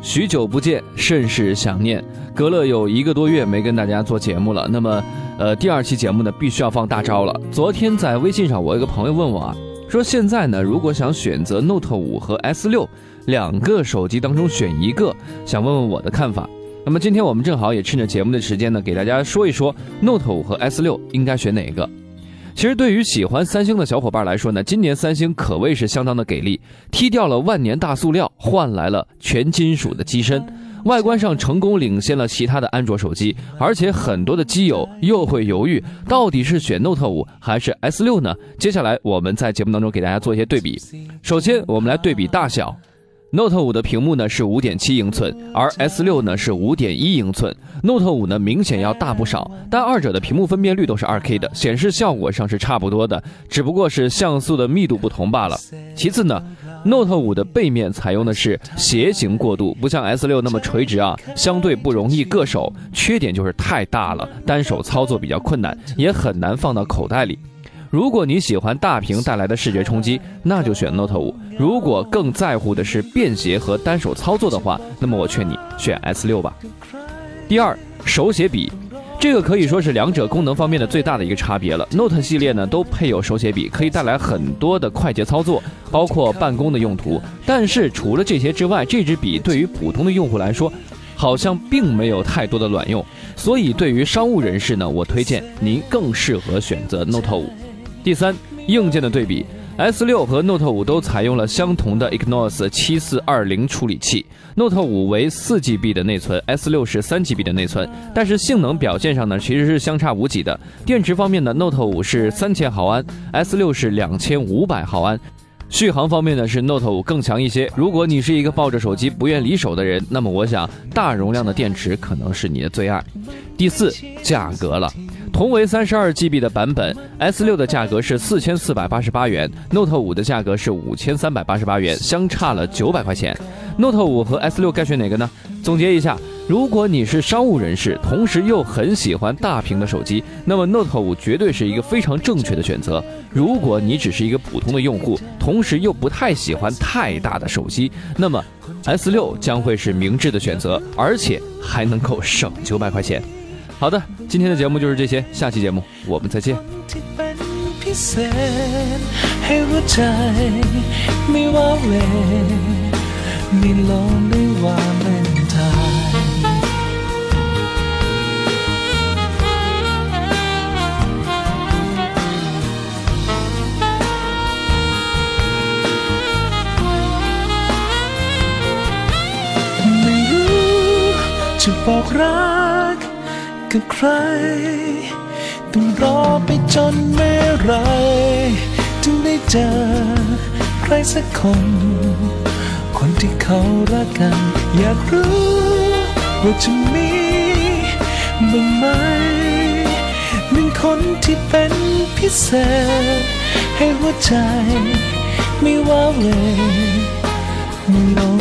许久不见，甚是想念。隔了有1个多月没跟大家做节目了，那么第2期节目呢，必须要放大招了。昨天在微信上，我一个朋友问我啊，说现在呢，如果想选择 Note 5和 S6 2个手机当中选一个，想问问我的看法。那么今天我们正好也趁着节目的时间呢，给大家说一说 Note 5和 S6 应该选哪个。其实对于喜欢三星的小伙伴来说呢，今年三星可谓是相当的给力，踢掉了万年大塑料，换来了全金属的机身，外观上成功领先了其他的安卓手机，而且很多的机友又会犹豫，到底是选 Note 5还是 S6 呢？接下来我们在节目当中给大家做一些对比。首先我们来对比大小。Note 5的屏幕呢是 5.7 英寸，而 S6 呢是 5.1 英寸。Note 5呢明显要大不少，但二者的屏幕分辨率都是 2K 的，显示效果上是差不多的，只不过是像素的密度不同罢了。其次呢， Note 5的背面采用的是斜形过渡，不像 S6 那么垂直啊，相对不容易硌手，缺点就是太大了，单手操作比较困难，也很难放到口袋里。如果你喜欢大屏带来的视觉冲击，那就选 Note 5。如果更在乎的是便携和单手操作的话，那么我劝你选 S6 吧。第2，手写笔。这个可以说是两者功能方面的最大的一个差别了。Note 系列呢都配有手写笔，可以带来很多的快捷操作，包括办公的用途。但是除了这些之外，这支笔对于普通的用户来说，好像并没有太多的卵用。所以对于商务人士呢，我推荐您更适合选择 Note 5。第3，硬件的对比。 S6 和 Note 5都采用了相同的 Exynos 7420处理器， Note 5为 4GB 的内存， S6 是 3GB 的内存，但是性能表现上呢其实是相差无几的。电池方面呢， Note 5是3000毫安， S6 是2500毫安。续航方面呢，是 Note 5更强一些。如果你是一个抱着手机不愿离手的人，那么我想大容量的电池可能是你的最爱。第4，价格了。同为 32GB 的版本， S6 的价格是4488元， Note 5的价格是5388元，相差了900块钱。Note 5和 S6 该选哪个呢？总结一下，如果你是商务人士，同时又很喜欢大屏的手机，那么 Note 5绝对是一个非常正确的选择。如果你只是一个普通的用户，同时又不太喜欢太大的手机，那么 S6 将会是明智的选择，而且还能够省900块钱。好的，今天的节目就是这些，下期节目我们再见。ไม่รู้จะบอกรักกับใครต้องรอไปจนเมื่อไรถึงได้เจอใครสักคนคนที่เขารักกันอยากรู้ว่าจะมีบ้างไหมเป็นคนที่เป็นพิเศษให้หัวใจไม่ว้าเหวไม่ลง